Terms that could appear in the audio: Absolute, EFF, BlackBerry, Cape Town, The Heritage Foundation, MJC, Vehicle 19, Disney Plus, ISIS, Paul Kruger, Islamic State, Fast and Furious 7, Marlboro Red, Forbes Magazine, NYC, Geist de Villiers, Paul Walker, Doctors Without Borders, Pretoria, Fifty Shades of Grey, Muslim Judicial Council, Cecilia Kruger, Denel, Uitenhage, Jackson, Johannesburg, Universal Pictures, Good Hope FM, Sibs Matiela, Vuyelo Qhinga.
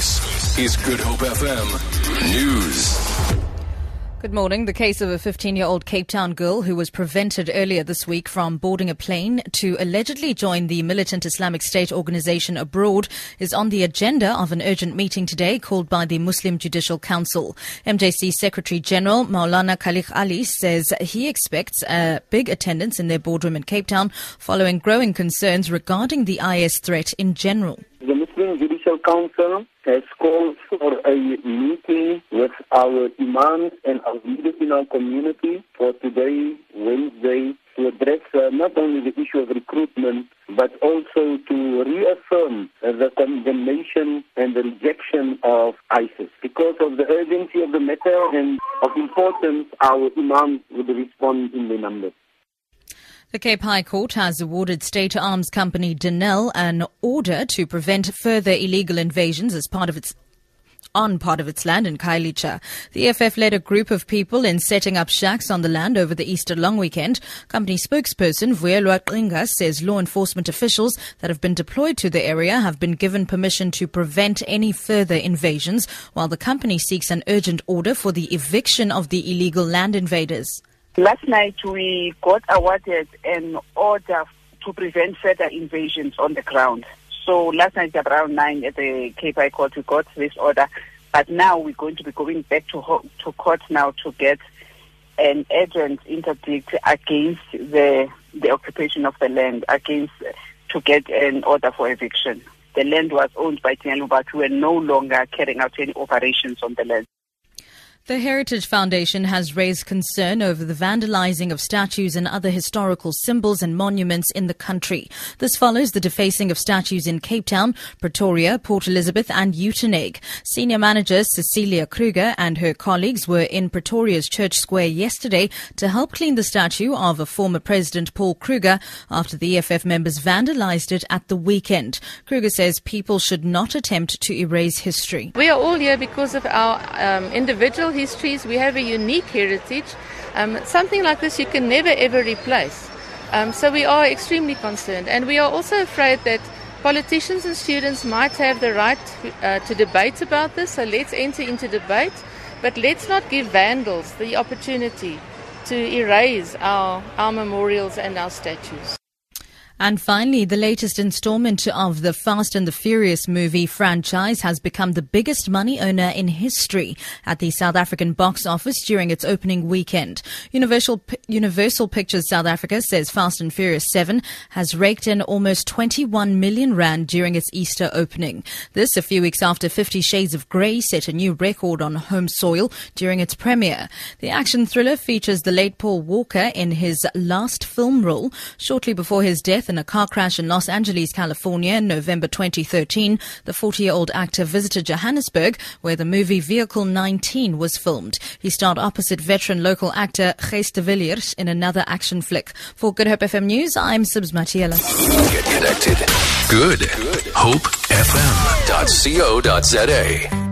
This is Good Hope FM News. Good morning. The case of a 15-year-old Cape Town girl who was prevented earlier this week from boarding a plane to allegedly join the militant Islamic State organization abroad is on the agenda of an urgent meeting today called by the Muslim Judicial Council. MJC Secretary General Maulana Khalikh Ali says he expects a big attendance in their boardroom in Cape Town following growing concerns regarding the IS threat in general. The Muslim Judicial Council has called for a meeting with our imams and our leaders in our community for today, Wednesday, to address not only the issue of recruitment, but also to reaffirm the condemnation and the rejection of ISIS. Because of the urgency of the matter and of importance, our imams would respond in the numbers. The Cape High Court has awarded state arms company Denel an order to prevent further illegal invasions as part of its land in Khayelitsha. The EFF led a group of people in setting up shacks on the land over the Easter long weekend. Company spokesperson Vuyelo Qhinga says law enforcement officials that have been deployed to the area have been given permission to prevent any further invasions, while the company seeks an urgent order for the eviction of the illegal land invaders. Last night we got awarded an order to prevent further invasions on the ground. So last night at around 9 at the Cape High Court we got this order. But now we're going to be going back to court now to get an urgent interdict against the occupation of the land, to get an order for eviction. The land was owned by TNL, but we are no longer carrying out any operations on the land. The Heritage Foundation has raised concern over the vandalizing of statues and other historical symbols and monuments in the country. This follows the defacing of statues in Cape Town, Pretoria, Port Elizabeth and Uitenhage. Senior manager Cecilia Kruger and her colleagues were in Pretoria's Church Square yesterday to help clean the statue of a former President Paul Kruger after the EFF members vandalized it at the weekend. Kruger says people should not attempt to erase history. We are all here because of our individual histories. We have a unique heritage. Something like this you can never ever replace. So we are extremely concerned, and we are also afraid that politicians and students might have the right to debate about this. So let's enter into debate, but let's not give vandals the opportunity to erase our memorials and our statues. And finally, the latest installment of the Fast and the Furious movie franchise has become the biggest money earner in history at the South African box office during its opening weekend. Universal Pictures South Africa says Fast and Furious 7 has raked in almost 21 million rand during its Easter opening. This a few weeks after 50 Shades of Grey set a new record on home soil during its premiere. The action thriller features the late Paul Walker in his last film role. Shortly before his death in a car crash in Los Angeles, California in November 2013, the 40-year-old actor visited Johannesburg, where the movie Vehicle 19 was filmed. He starred opposite veteran local actor Geist de Villiers in another action flick. For Good Hope FM News, I'm Sibs Matiela. Get connected. Good Hope FM.co.za